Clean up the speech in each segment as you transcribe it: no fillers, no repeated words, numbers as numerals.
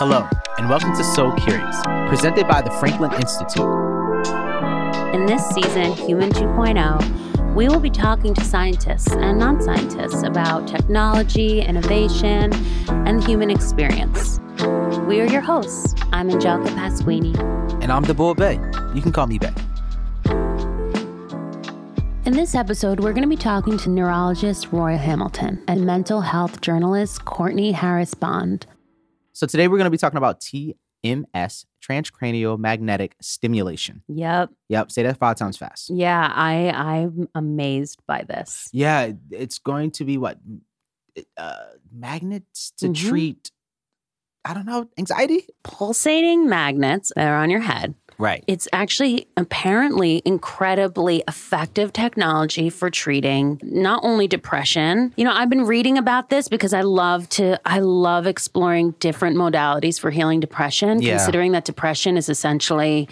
Hello, and welcome to So Curious, presented by the Franklin Institute. In this season, Human 2.0, we will be talking to scientists and non-scientists about technology, innovation, and the human experience. We are your hosts. I'm Angelica Pasquini. And I'm Deboa Bay. You can call me Bay. In this episode, we're going to be talking to neurologist Roy Hamilton and mental health journalist Courtney Harris-Bond. So today we're going to be talking about TMS, transcranial magnetic stimulation. Yep. Say that 5 times fast. Yeah, I'm amazed by this. Yeah, it's going to be what? Magnets to treat, I don't know, anxiety? Pulsating magnets that are on your head. Right. It's actually apparently incredibly effective technology for treating not only depression. You know, I've been reading about this because I love exploring different modalities for healing depression, considering that depression is essentially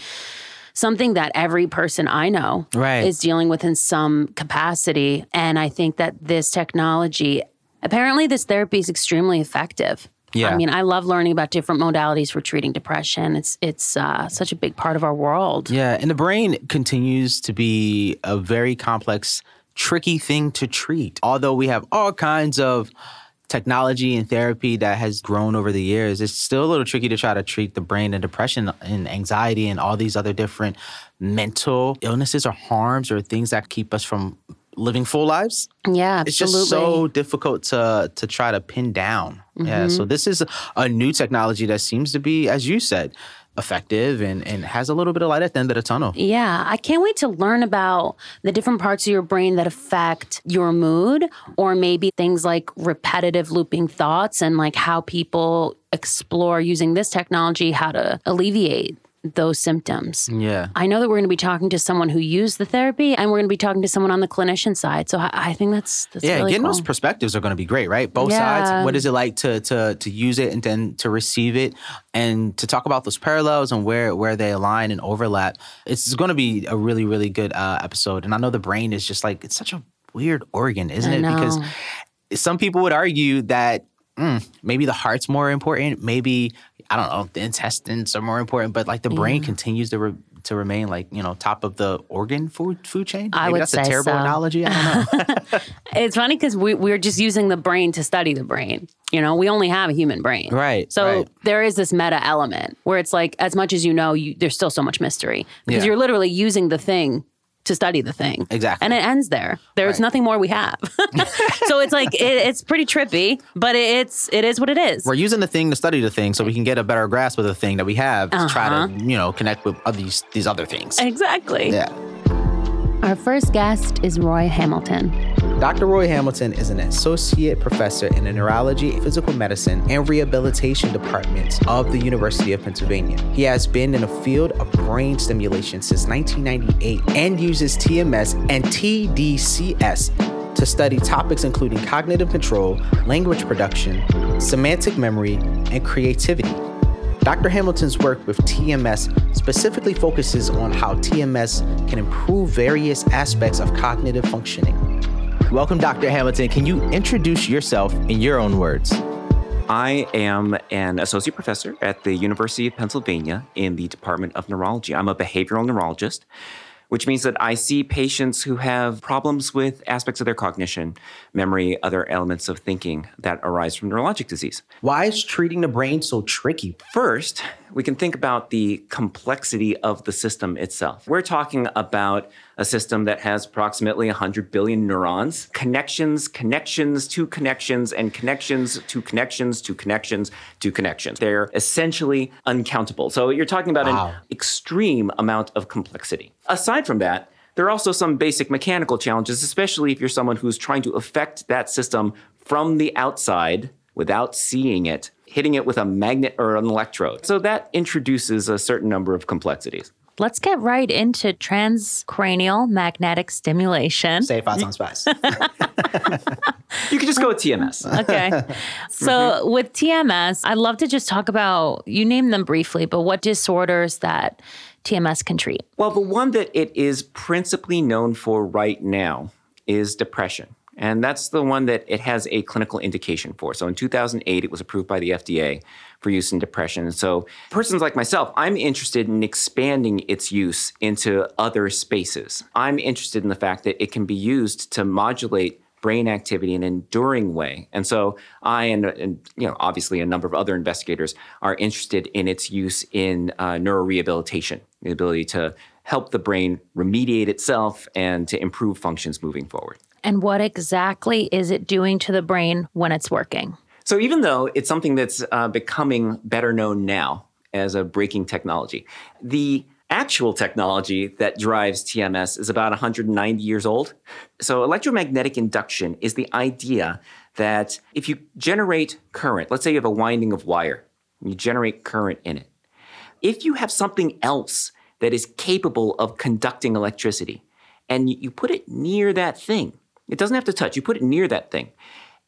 something that every person I know is dealing with in some capacity. And I think that this technology, apparently this therapy is extremely effective. Yeah. I mean, I love learning about different modalities for treating depression. It's such a big part of our world. Yeah, and the brain continues to be a very complex, tricky thing to treat. Although we have all kinds of technology and therapy that has grown over the years, it's still a little tricky to try to treat the brain and depression and anxiety and all these other different mental illnesses or harms or things that keep us from living full lives. Yeah, absolutely. It's just so difficult to try to pin down. Mm-hmm. Yeah, so this is a new technology that seems to be, as you said, effective and has a little bit of light at the end of the tunnel. Yeah, I can't wait to learn about the different parts of your brain that affect your mood, or maybe things like repetitive looping thoughts and like how people explore using this technology, how to alleviate those symptoms. Yeah. I know that we're going to be talking to someone who used the therapy, and we're going to be talking to someone on the clinician side. So I think that's really cool. Those perspectives are going to be great, right? Both sides. What is it like to use it and then to receive it, and to talk about those parallels and where they align and overlap. It's going to be a really, really good episode. And I know the brain is just like, it's such a weird organ, isn't it? Because some people would argue that maybe the heart's more important, maybe, I don't know, the intestines are more important, but like the brain continues to remain like, you know, top of the organ food chain. I would say so. That's a terrible analogy. I don't know. It's funny because we're just using the brain to study the brain. You know, we only have a human brain. Right. So there is this meta element where it's like, as much as you know, there's still so much mystery because you're literally using the thing to study the thing. Exactly. And it ends there. There's nothing more we have. So it's like, it's pretty trippy, but it is what it is. We're using the thing to study the thing so we can get a better grasp of the thing that we have to try to, you know, connect with these other things. Exactly. Yeah. Our first guest is Roy Hamilton. Dr. Roy Hamilton is an associate professor in the neurology, physical medicine, and rehabilitation departments of the University of Pennsylvania. He has been in the field of brain stimulation since 1998 and uses TMS and TDCS to study topics including cognitive control, language production, semantic memory, and creativity. Dr. Hamilton's work with TMS specifically focuses on how TMS can improve various aspects of cognitive functioning. Welcome, Dr. Hamilton. Can you introduce yourself in your own words? I am an associate professor at the University of Pennsylvania in the Department of Neurology. I'm a behavioral neurologist, which means that I see patients who have problems with aspects of their cognition, memory, other elements of thinking that arise from neurologic disease. Why is treating the brain so tricky? First, we can think about the complexity of the system itself. We're talking about a system that has approximately 100 billion neurons, connections to connections. They're essentially uncountable. So you're talking about an extreme amount of complexity. Aside from that, there are also some basic mechanical challenges, especially if you're someone who's trying to affect that system from the outside without seeing it, hitting it with a magnet or an electrode. So that introduces a certain number of complexities. Let's get right into transcranial magnetic stimulation. Say 5 times fast. You could just go with TMS. Okay. So with TMS, I'd love to just talk about, you named them briefly, but what disorders that TMS can treat? Well, the one that it is principally known for right now is depression. And that's the one that it has a clinical indication for. So in 2008, it was approved by the FDA for use in depression. So persons like myself, I'm interested in expanding its use into other spaces. I'm interested in the fact that it can be used to modulate brain activity in an enduring way. And so I and you know, obviously a number of other investigators are interested in its use in neurorehabilitation, the ability to help the brain remediate itself and to improve functions moving forward. And what exactly is it doing to the brain when it's working? So even though it's something that's becoming better known now as a breaking technology, the actual technology that drives TMS is about 190 years old. So electromagnetic induction is the idea that if you generate current, let's say you have a winding of wire, and you generate current in it. If you have something else that is capable of conducting electricity and you put it near that thing, it doesn't have to touch. You put it near that thing,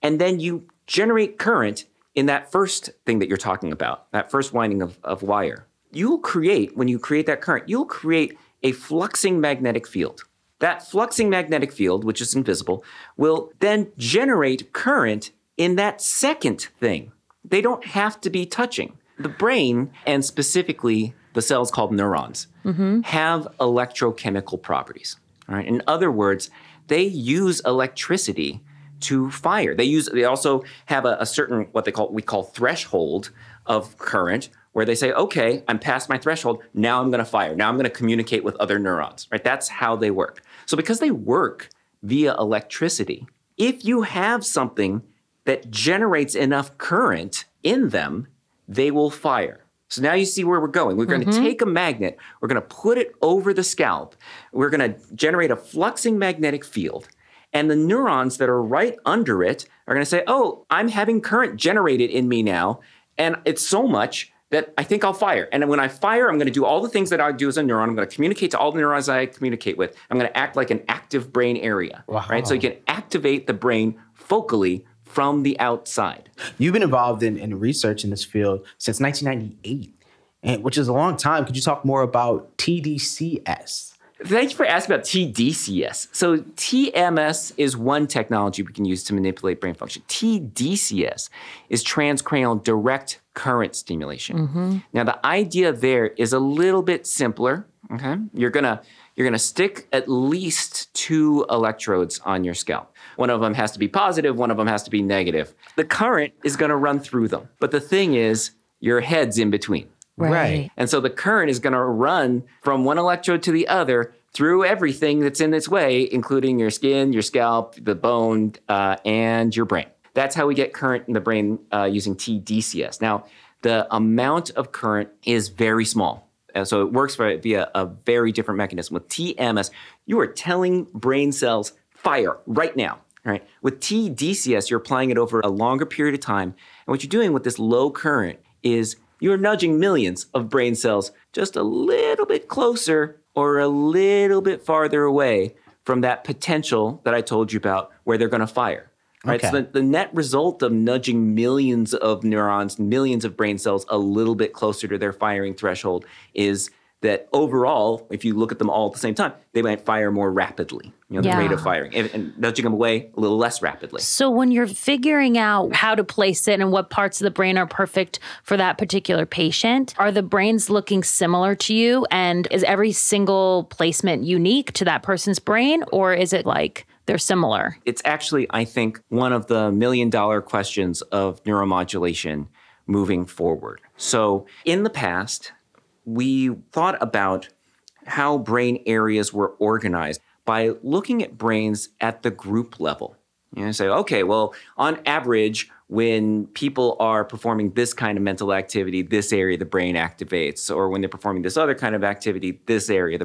and then you generate current in that first thing that you're talking about, that first winding of wire. You'll create, when you create that current, you'll create a fluxing magnetic field. That fluxing magnetic field, which is invisible, will then generate current in that second thing. They don't have to be touching. The brain, and specifically the cells called neurons, have electrochemical properties. All right? In other words, they use electricity to fire. They also have a certain, what we call threshold of current, where they say, okay, I'm past my threshold, now I'm gonna fire, now I'm gonna communicate with other neurons, right? That's how they work. So because they work via electricity, if you have something that generates enough current in them, they will fire. So now you see where we're going. We're going to take a magnet, we're going to put it over the scalp, we're going to generate a fluxing magnetic field, and the neurons that are right under it are going to say, oh, I'm having current generated in me now, and it's so much that I think I'll fire. And when I fire, I'm going to do all the things that I do as a neuron. I'm going to communicate to all the neurons I communicate with. I'm going to act like an active brain area, right? So you can activate the brain focally from the outside. You've been involved in research in this field since 1998, which is a long time. Could you talk more about TDCS? Thank you for asking about TDCS. So TMS is one technology we can use to manipulate brain function. TDCS is transcranial direct current stimulation. Now, the idea there is a little bit simpler. Okay, you're gonna stick at least two electrodes on your scalp. One of them has to be positive, one of them has to be negative. The current is gonna run through them, but the thing is, your head's in between. Right. And so the current is going to run from one electrode to the other through everything that's in its way, including your skin, your scalp, the bone, and your brain. That's how we get current in the brain using TDCS. Now, the amount of current is very small. So it works via a very different mechanism. With TMS, you are telling brain cells, fire right now. Right? With TDCS, you're applying it over a longer period of time. And what you're doing with this low current is you're nudging millions of brain cells just a little bit closer or a little bit farther away from that potential that I told you about where they're going to fire. Right? Okay. So the net result of nudging millions of neurons, millions of brain cells a little bit closer to their firing threshold is that overall, if you look at them all at the same time, they might fire more rapidly, the rate of firing, and nudging them away a little less rapidly. So when you're figuring out how to place it and what parts of the brain are perfect for that particular patient, are the brains looking similar to you? And is every single placement unique to that person's brain, or is it like they're similar? It's actually, I think, one of the million-dollar questions of neuromodulation moving forward. So in the past, we thought about how brain areas were organized by looking at brains at the group level. Say, okay, well, on average, when people are performing this kind of mental activity, this area of the brain activates, or when they're performing this other kind of activity, this other area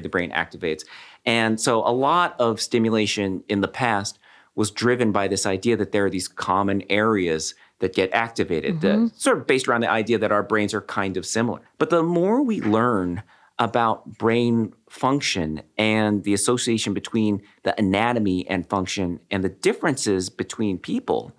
of the brain activates. And so a lot of stimulation in the past was driven by this idea that there are these common areas that get activated, sort of based around the idea that our brains are kind of similar. But the more we learn about brain function and the association between the anatomy and function and the differences between people,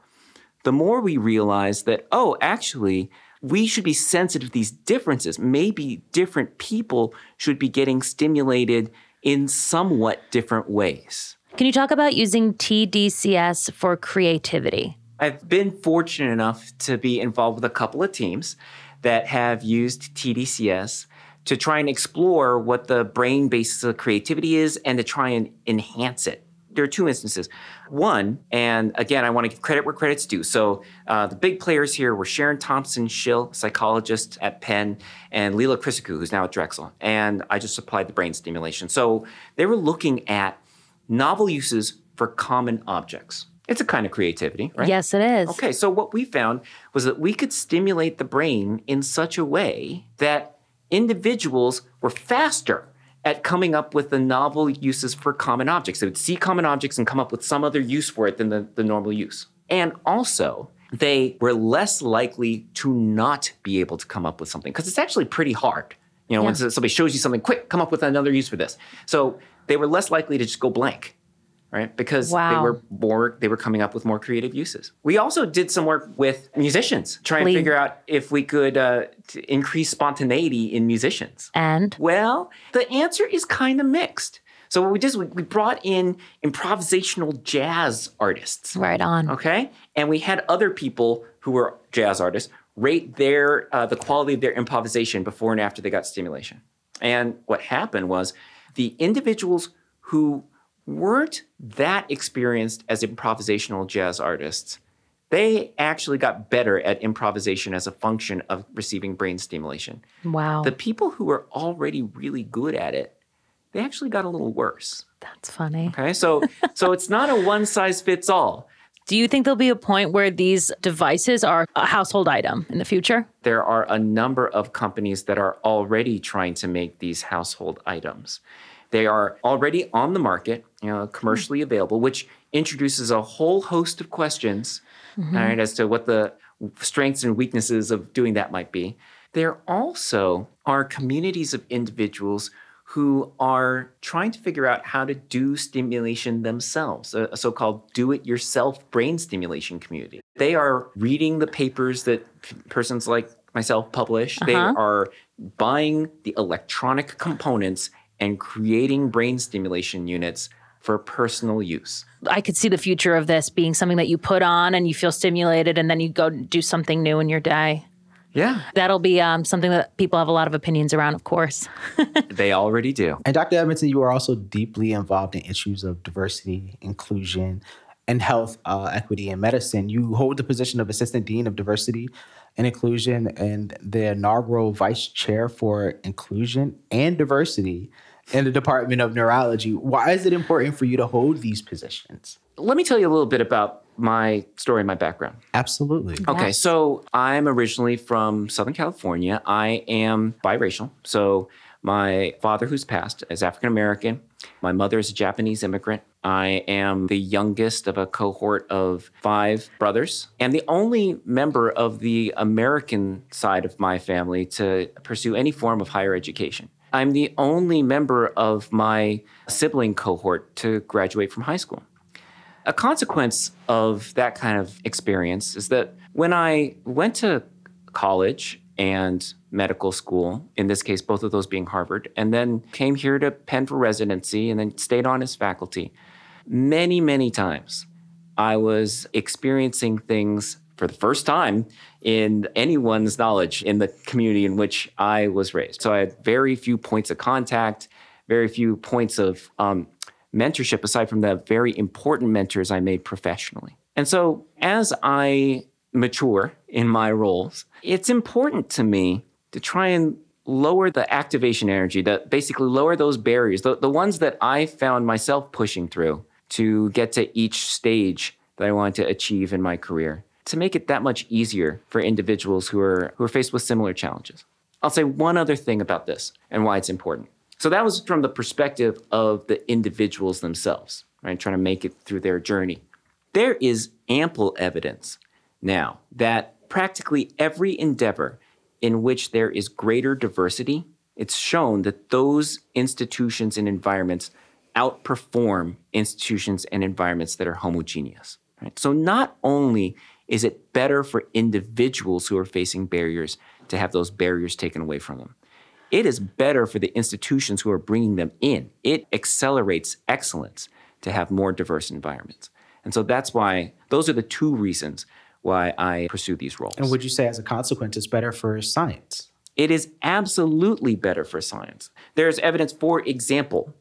the more we realize that, oh, actually, we should be sensitive to these differences. Maybe different people should be getting stimulated in somewhat different ways. Can you talk about using TDCS for creativity? I've been fortunate enough to be involved with a couple of teams that have used TDCS to try and explore what the brain basis of creativity is and to try and enhance it. There are two instances. One, and again, I want to give credit where credit's due. So the big players here were Sharon Thompson-Shill, psychologist at Penn, and Lila Krisiku, who's now at Drexel. And I just applied the brain stimulation. So they were looking at novel uses for common objects. It's a kind of creativity, right? Yes, it is. Okay, so what we found was that we could stimulate the brain in such a way that individuals were faster at coming up with the novel uses for common objects. They would see common objects and come up with some other use for it than the normal use. And also, they were less likely to not be able to come up with something because it's actually pretty hard. You know, yeah. When somebody shows you something, quick, come up with another use for this. So they were less likely to just go blank, right? Because they were coming up with more creative uses. We also did some work with musicians, try and figure out if we could increase spontaneity in musicians. And? Well, the answer is kind of mixed. So what we did is we brought in improvisational jazz artists. Right on. Okay? And we had other people who were jazz artists rate their the quality of their improvisation before and after they got stimulation. And what happened was the individuals who weren't that experienced as improvisational jazz artists, they actually got better at improvisation as a function of receiving brain stimulation. Wow. The people who were already really good at it, they actually got a little worse. That's funny. Okay, so it's not a one-size-fits-all. Do you think there'll be a point where these devices are a household item in the future? There are a number of companies that are already trying to make these household items. They are already on the market, you know, commercially available, which introduces a whole host of questions, all right, as to what the strengths and weaknesses of doing that might be. There also are communities of individuals who are trying to figure out how to do stimulation themselves, a so-called do-it-yourself brain stimulation community. They are reading the papers that persons like myself publish. They are buying the electronic components and creating brain stimulation units for personal use. I could see the future of this being something that you put on and you feel stimulated and then you go do something new in your day. Yeah. That'll be something that people have a lot of opinions around, of course. They already do. And Dr. Edmonton, you are also deeply involved in issues of diversity, inclusion, and health equity in medicine. You hold the position of Assistant Dean of Diversity and Inclusion and the inaugural Vice Chair for Inclusion and Diversity in the Department of Neurology. Why is it important for you to hold these positions? Let me tell you a little bit about my story and my background. Absolutely. Okay, yes. So I'm originally from Southern California. I am biracial. So my father, who's passed, is African American. My mother is a Japanese immigrant. I am the youngest of a cohort of 5 brothers and the only member of the American side of my family to pursue any form of higher education. I'm the only member of my sibling cohort to graduate from high school. A consequence of that kind of experience is that when I went to college and medical school, in this case, both of those being Harvard, and then came here to Penn for residency and then stayed on as faculty, many, many times I was experiencing things for the first time in anyone's knowledge in the community in which I was raised. So I had very few points of contact, very few points of mentorship, aside from the very important mentors I made professionally. And so as I mature in my roles, it's important to me to try and lower the activation energy, to basically lower those barriers, the ones that I found myself pushing through to get to each stage that I wanted to achieve in my career, to make it that much easier for individuals who are faced with similar challenges. I'll say one other thing about this and why it's important. So that was from the perspective of the individuals themselves, right? Trying to make it through their journey. There is ample evidence now that practically every endeavor in which there is greater diversity, it's shown that those institutions and environments outperform institutions and environments that are homogeneous, right? So not only is it better for individuals who are facing barriers to have those barriers taken away from them, it is better for the institutions who are bringing them in. It accelerates excellence to have more diverse environments. And so that's why, those are the two reasons why I pursue these roles. And would you say as a consequence, it's better for science? It is absolutely better for science. There's evidence, for example,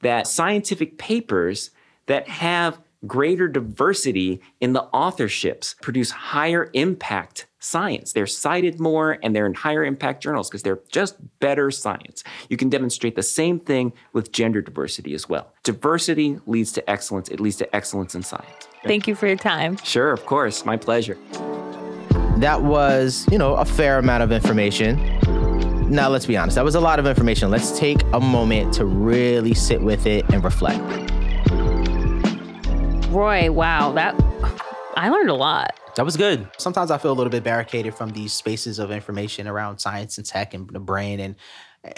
that scientific papers that have greater diversity in the authorships produce higher impact science. They're cited more and they're in higher impact journals because they're just better science. You can demonstrate the same thing with gender diversity as well. Diversity leads to excellence. It leads to excellence in science. Thank you for your time. Sure, of course. My pleasure. That was, a fair amount of information. Now, let's be honest. That was a lot of information. Let's take a moment to really sit with it and reflect. Roy, wow, I learned a lot. That was good. Sometimes I feel a little bit barricaded from these spaces of information around science and tech and the brain.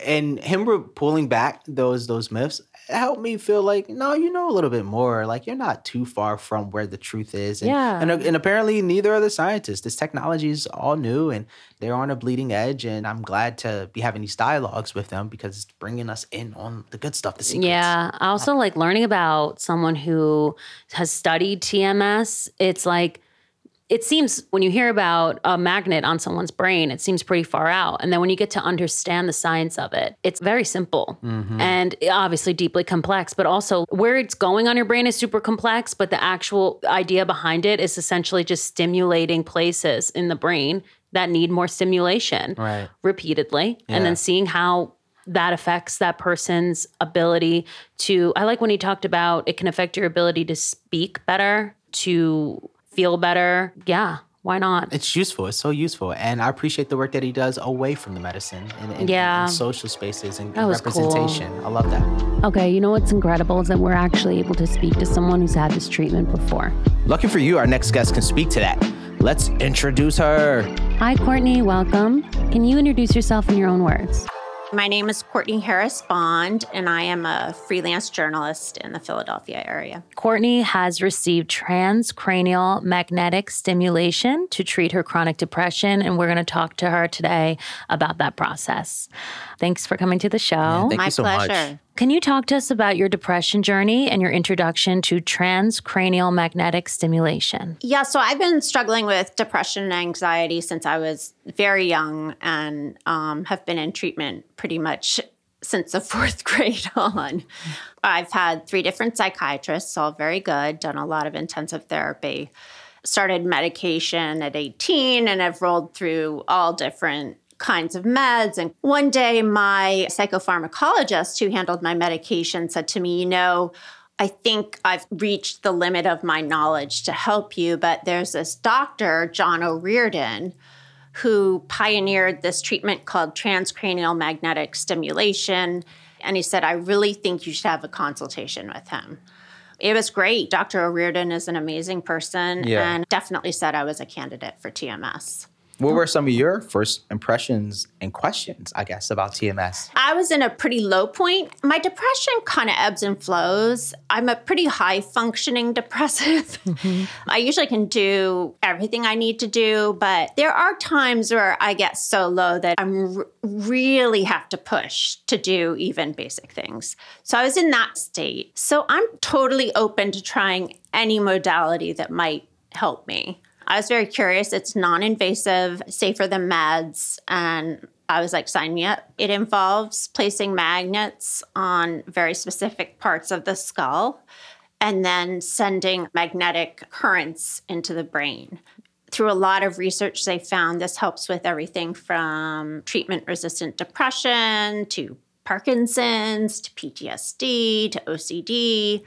And him pulling back those myths helped me feel like, no, you know a little bit more. Like, you're not too far from where the truth is. And apparently neither are the scientists. This technology is all new and they're on a bleeding edge. And I'm glad to be having these dialogues with them because it's bringing us in on the good stuff, the secrets. Yeah. I also like learning about someone who has studied TMS. It's like, it seems when you hear about a magnet on someone's brain, it seems pretty far out. And then when you get to understand the science of it, it's very simple and obviously deeply complex, but also where it's going on your brain is super complex, but the actual idea behind it is essentially just stimulating places in the brain that need more stimulation repeatedly. Yeah. And then seeing how that affects that person's ability to, I like when he talked about it can affect your ability to speak better, to feel better. Yeah, why not? It's useful. It's so useful. And I appreciate the work that he does away from the medicine and social spaces and representation. Cool. I love that. Okay, what's incredible is that we're actually able to speak to someone who's had this treatment before. Lucky for you, our next guest can speak to that. Let's introduce her. Hi, Courtney. Welcome. Can you introduce yourself in your own words? My name is Courtney Harris-Bond, and I am a freelance journalist in the Philadelphia area. Courtney has received transcranial magnetic stimulation to treat her chronic depression, and we're going to talk to her today about that process. Thanks for coming to the show. Yeah, thank you so much. My pleasure. Can you talk to us about your depression journey and your introduction to transcranial magnetic stimulation? Yeah, so I've been struggling with depression and anxiety since I was very young and have been in treatment pretty much since the fourth grade on. I've had 3 different psychiatrists, all very good, done a lot of intensive therapy, started medication at 18, and I've rolled through all different kinds of meds. And one day my psychopharmacologist who handled my medication said to me, I think I've reached the limit of my knowledge to help you, but there's this doctor, John O'Reardon, who pioneered this treatment called transcranial magnetic stimulation. And he said, I really think you should have a consultation with him. It was great. Dr. O'Reardon is an amazing person and definitely said I was a candidate for TMS. What were some of your first impressions and questions, I guess, about TMS? I was in a pretty low point. My depression kind of ebbs and flows. I'm a pretty high-functioning depressive. I usually can do everything I need to do, but there are times where I get so low that I really have to push to do even basic things. So I was in that state. So I'm totally open to trying any modality that might help me. I was very curious. It's non-invasive, safer than meds. And I was like, sign me up. It involves placing magnets on very specific parts of the skull and then sending magnetic currents into the brain. Through a lot of research, they found this helps with everything from treatment-resistant depression to Parkinson's to PTSD to OCD.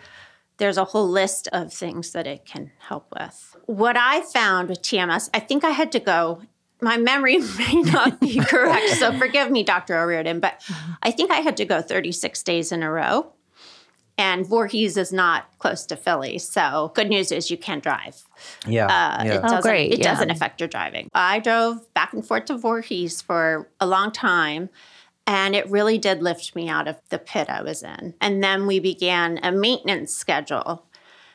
There's a whole list of things that it can help with. What I found with TMS, I think I had to go, my memory may not be correct, so forgive me, Dr. O'Reardon, but I think I had to go 36 days in a row. And Voorhees is not close to Philly, so good news is you can drive. It doesn't affect your driving. I drove back and forth to Voorhees for a long time. And it really did lift me out of the pit I was in. And then we began a maintenance schedule.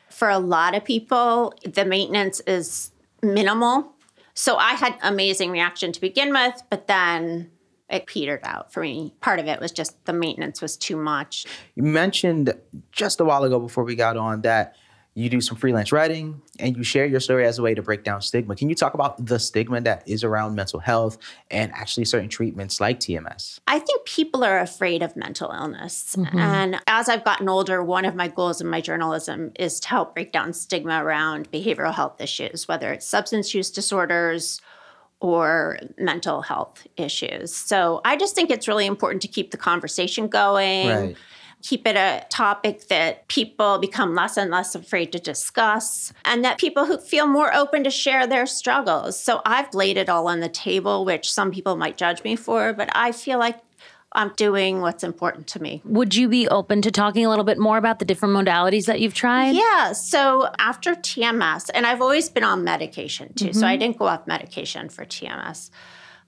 For a lot of people, the maintenance is minimal. So I had amazing reaction to begin with, but then it petered out for me. Part of it was just the maintenance was too much. You mentioned just a while ago before we got on that you do some freelance writing and you share your story as a way to break down stigma. Can you talk about the stigma that is around mental health and actually certain treatments like TMS? I think people are afraid of mental illness. Mm-hmm. And as I've gotten older, one of my goals in my journalism is to help break down stigma around behavioral health issues, whether it's substance use disorders or mental health issues. So I just think it's really important to keep the conversation going. Right. Keep it a topic that people become less and less afraid to discuss, and that people who feel more open to share their struggles. So I've laid it all on the table, which some people might judge me for, but I feel like I'm doing what's important to me. Would you be open to talking a little bit more about the different modalities that you've tried? Yeah. So after TMS, and I've always been on medication too, mm-hmm. so I didn't go off medication for TMS.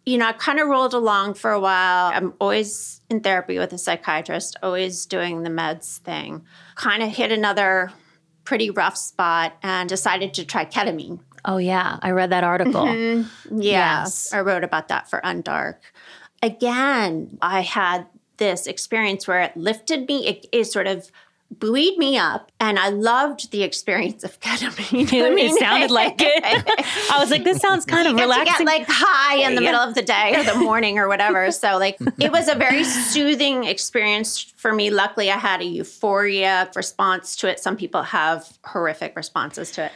You know, I kind of rolled along for a while. I'm always in therapy with a psychiatrist, always doing the meds thing. Kind of hit another pretty rough spot and decided to try ketamine. Oh, yeah. I read that article. Mm-hmm. Yes. I wrote about that for Undark. Again, I had this experience where it lifted me. It sort of buoyed me up, and I loved the experience of ketamine. I mean, it sounded like it. I was like, this sounds kind of relaxing. You get like high in the middle of the day or the morning or whatever. So like, it was a very soothing experience for me. Luckily, I had a euphoria response to it. Some people have horrific responses to it.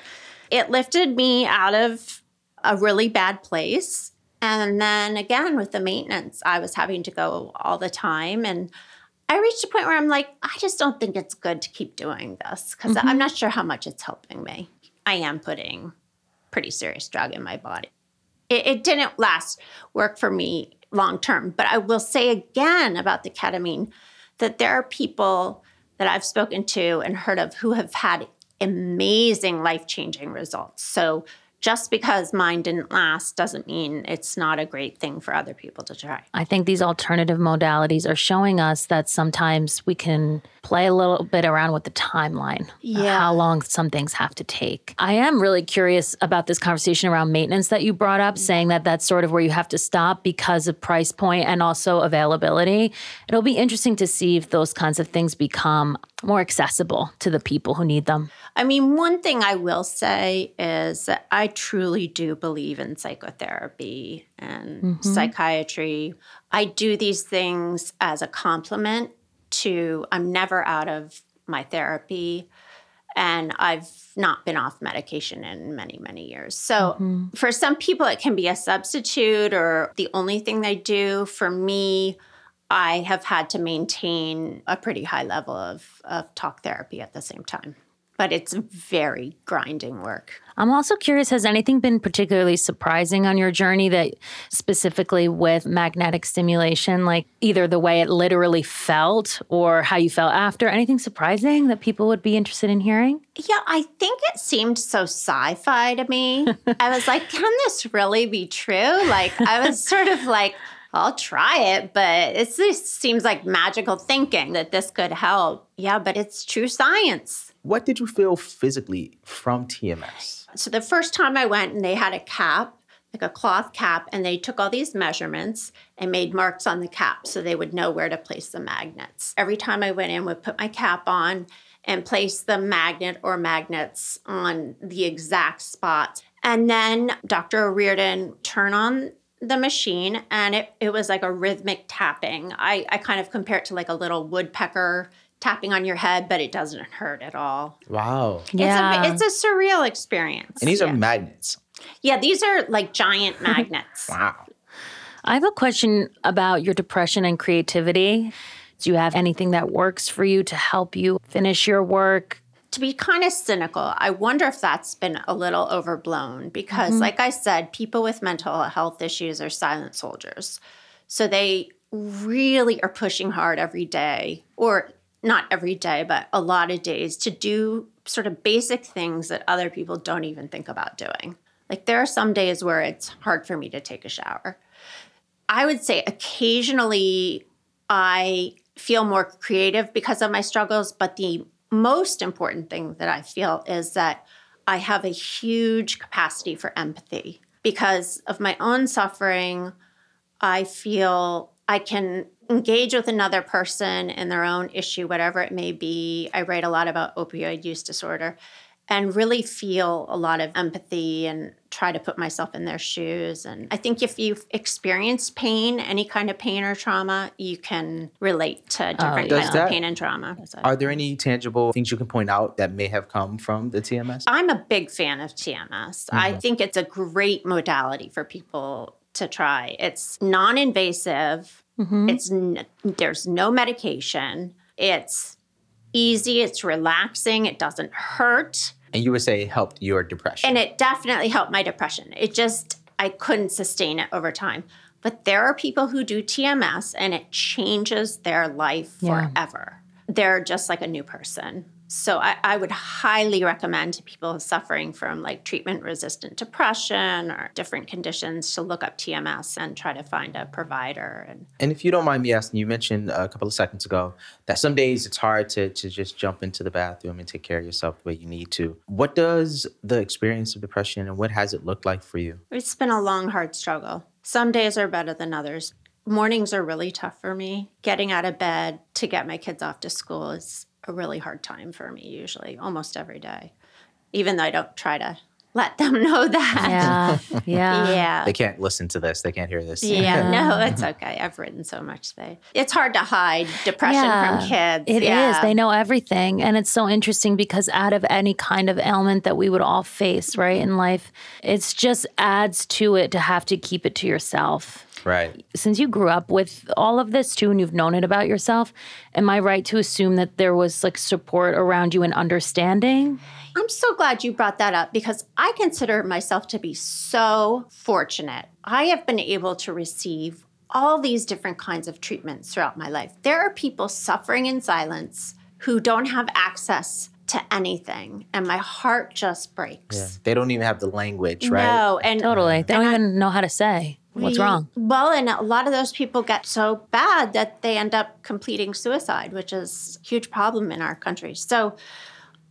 It lifted me out of a really bad place. And then again, with the maintenance, I was having to go all the time, and I reached a point where I'm like, I just don't think it's good to keep doing this because mm-hmm. I'm not sure how much it's helping me. I am putting pretty serious drug in my body. It didn't work for me long term. But I will say again about the ketamine that there are people that I've spoken to and heard of who have had amazing life-changing results. So just because mine didn't last doesn't mean it's not a great thing for other people to try. I think these alternative modalities are showing us that sometimes we can play a little bit around with the timeline, how long some things have to take. I am really curious about this conversation around maintenance that you brought up, saying that that's sort of where you have to stop because of price point and also availability. It'll be interesting to see if those kinds of things become more accessible to the people who need them. I mean, one thing I will say is that I truly do believe in psychotherapy and psychiatry. I do these things as a complement to, I'm never out of my therapy, and I've not been off medication in many, many years. So for some people, it can be a substitute or the only thing they do. For me, I have had to maintain a pretty high level of talk therapy at the same time. But it's very grinding work. I'm also curious, has anything been particularly surprising on your journey that specifically with magnetic stimulation, like either the way it literally felt or how you felt after? Anything surprising that people would be interested in hearing? Yeah, I think it seemed so sci-fi to me. I was like, can this really be true? Like, I was sort of like, I'll try it, but it seems like magical thinking that this could help. Yeah, but it's true science. What did you feel physically from TMS? So the first time I went, and they had a cap, like a cloth cap, and they took all these measurements and made marks on the cap so they would know where to place the magnets. Every time I went in, would put my cap on and place the magnet or magnets on the exact spot. And then Dr. O'Reardon turn on the machine, and it was like a rhythmic tapping. I kind of compare it to like a little woodpecker tapping on your head, but it doesn't hurt at all. Wow. It's a surreal experience. And these are magnets. Yeah, these are like giant magnets. Wow. I have a question about your depression and creativity. Do you have anything that works for you to help you finish your work? To be kind of cynical, I wonder if that's been a little overblown because, like I said, people with mental health issues are silent soldiers. So they really are pushing hard every day, or not every day, but a lot of days, to do sort of basic things that other people don't even think about doing. Like there are some days where it's hard for me to take a shower. I would say occasionally I feel more creative because of my struggles, but the most important thing that I feel is that I have a huge capacity for empathy. Because of my own suffering, I feel I can engage with another person in their own issue, whatever it may be. I write a lot about opioid use disorder and really feel a lot of empathy and try to put myself in their shoes. And I think if you've experienced pain, any kind of pain or trauma, you can relate to different kinds of pain and trauma. Are there any tangible things you can point out that may have come from the TMS? I'm a big fan of TMS. Mm-hmm. I think it's a great modality for people to try. It's non-invasive. Mm-hmm. There's no medication. It's easy. It's relaxing. It doesn't hurt. And you would say it helped your depression. And it definitely helped my depression. It just, I couldn't sustain it over time. But there are people who do TMS and it changes their life forever. They're just like a new person. So I would highly recommend to people suffering from like treatment-resistant depression or different conditions to look up TMS and try to find a provider. And if you don't mind me asking, you mentioned a couple of seconds ago that some days it's hard to just jump into the bathroom and take care of yourself the way you need to. What does the experience of depression and what has it looked like for you? It's been a long, hard struggle. Some days are better than others. Mornings are really tough for me. Getting out of bed to get my kids off to school is a really hard time for me usually, almost every day, even though I don't try to let them know that. Yeah. They can't listen to this. They can't hear this. Yeah, no, it's okay. I've written so much today. It's hard to hide depression from kids. It is. They know everything. And it's so interesting because out of any kind of ailment that we would all face, right, in life, it just adds to it to have to keep it to yourself. Right. Since you grew up with all of this too, and you've known it about yourself, am I right to assume that there was like support around you and understanding? I'm so glad you brought that up because I consider myself to be so fortunate. I have been able to receive all these different kinds of treatments throughout my life. There are people suffering in silence who don't have access to anything. And my heart just breaks. Yeah. They don't even have the language, right? No, and totally. They don't even know how to say what's wrong. Well, and a lot of those people get so bad that they end up completing suicide, which is a huge problem in our country. So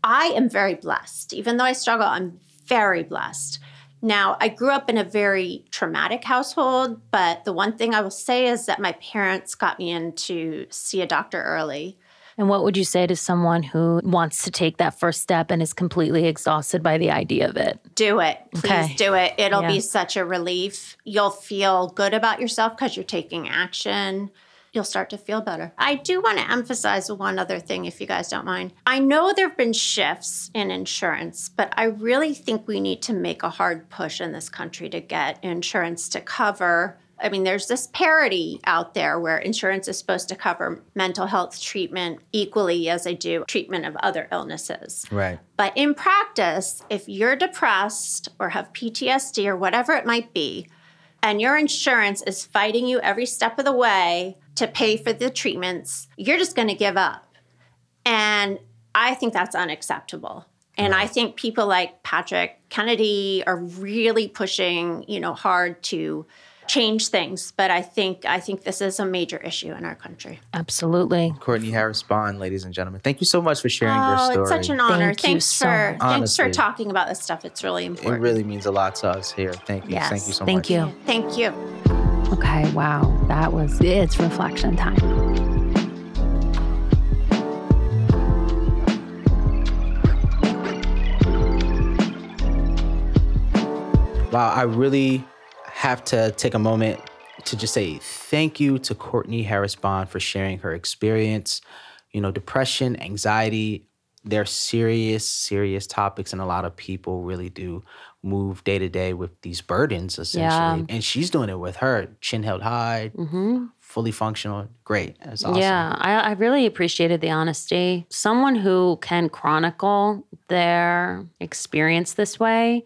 I am very blessed. Even though I struggle, I'm very blessed. Now, I grew up in a very traumatic household, but the one thing I will say is that my parents got me in to see a doctor early. And what would you say to someone who wants to take that first step and is completely exhausted by the idea of it? Do it. Please do it. It'll be such a relief. You'll feel good about yourself because you're taking action. You'll start to feel better. I do want to emphasize one other thing, if you guys don't mind. I know there have been shifts in insurance, but I really think we need to make a hard push in this country to get insurance to cover. I mean, there's this parity out there where insurance is supposed to cover mental health treatment equally as they do treatment of other illnesses. Right. But in practice, if you're depressed or have PTSD or whatever it might be, and your insurance is fighting you every step of the way to pay for the treatments, you're just going to give up. And I think that's unacceptable. And I think people like Patrick Kennedy are really pushing, hard to change things, but I think this is a major issue in our country. Absolutely. Courtney Harris-Bond, ladies and gentlemen, thank you so much for sharing your story. It's such an honor. Thanks for talking about this stuff. It's really important. It really means a lot to us here. Thank you. Yes. Thank you so much. Thank you. Okay, wow. That was it's reflection time. Wow, I really have to take a moment to just say thank you to Courtney Harris-Bond for sharing her experience. Depression, anxiety, they're serious, serious topics. And a lot of people really do move day to day with these burdens, essentially. Yeah. And she's doing it with her chin held high, fully functional. Great. That's awesome. Yeah, I really appreciated the honesty. Someone who can chronicle their experience this way.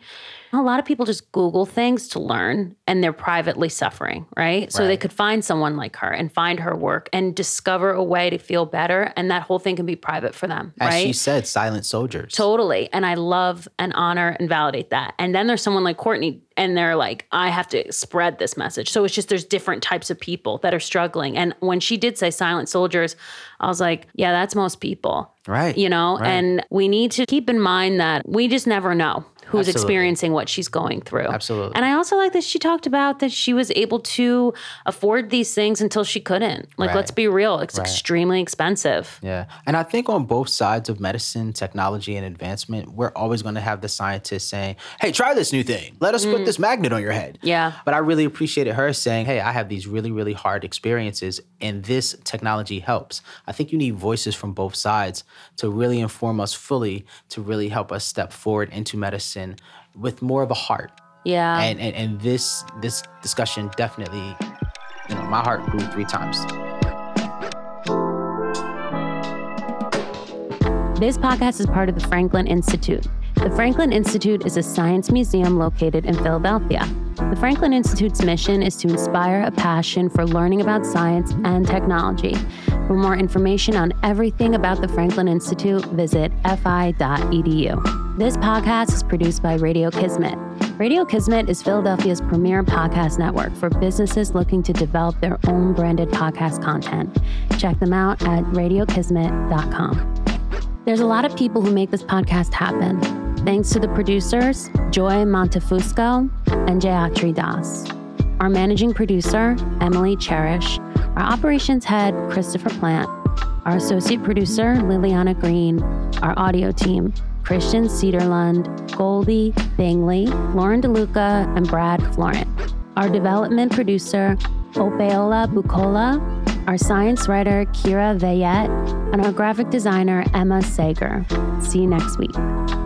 A lot of people just Google things to learn and they're privately suffering, right? So they could find someone like her and find her work and discover a way to feel better. And that whole thing can be private for them, right? As she said, silent soldiers. Totally. And I love and honor and validate that. And then there's someone like Courtney and they're like, I have to spread this message. So it's just there's different types of people that are struggling. And when she did say silent soldiers, I was like, yeah, that's most people. Right. And we need to keep in mind that we just never know who's experiencing what she's going through. Absolutely. And I also like that she talked about that she was able to afford these things until she couldn't. Like, let's be real. It's extremely expensive. Yeah. And I think on both sides of medicine, technology, and advancement, we're always going to have the scientists saying, hey, try this new thing. Let us put this magnet on your head. Yeah. But I really appreciated her saying, hey, I have these really, really hard experiences and this technology helps. I think you need voices from both sides to really inform us fully, to really help us step forward into medicine with more of a heart. Yeah. And this discussion definitely, you know, my heart grew 3 times. This podcast is part of the Franklin Institute. The Franklin Institute is a science museum located in Philadelphia. The Franklin Institute's mission is to inspire a passion for learning about science and technology. For more information on everything about the Franklin Institute, visit fi.edu. This podcast is produced by Radio Kismet. Radio Kismet is Philadelphia's premier podcast network for businesses looking to develop their own branded podcast content. Check them out at radiokismet.com. There's a lot of people who make this podcast happen. Thanks to the producers, Joy Montefusco and Jayatri Das. Our managing producer, Emily Cherish. Our operations head, Christopher Plant. Our associate producer, Liliana Green. Our audio team, Christian Cederlund, Goldie Bingley, Lauren DeLuca, and Brad Florent. Our development producer, Opeola Bukola. Our science writer, Kira Vayette. And our graphic designer, Emma Sager. See you next week.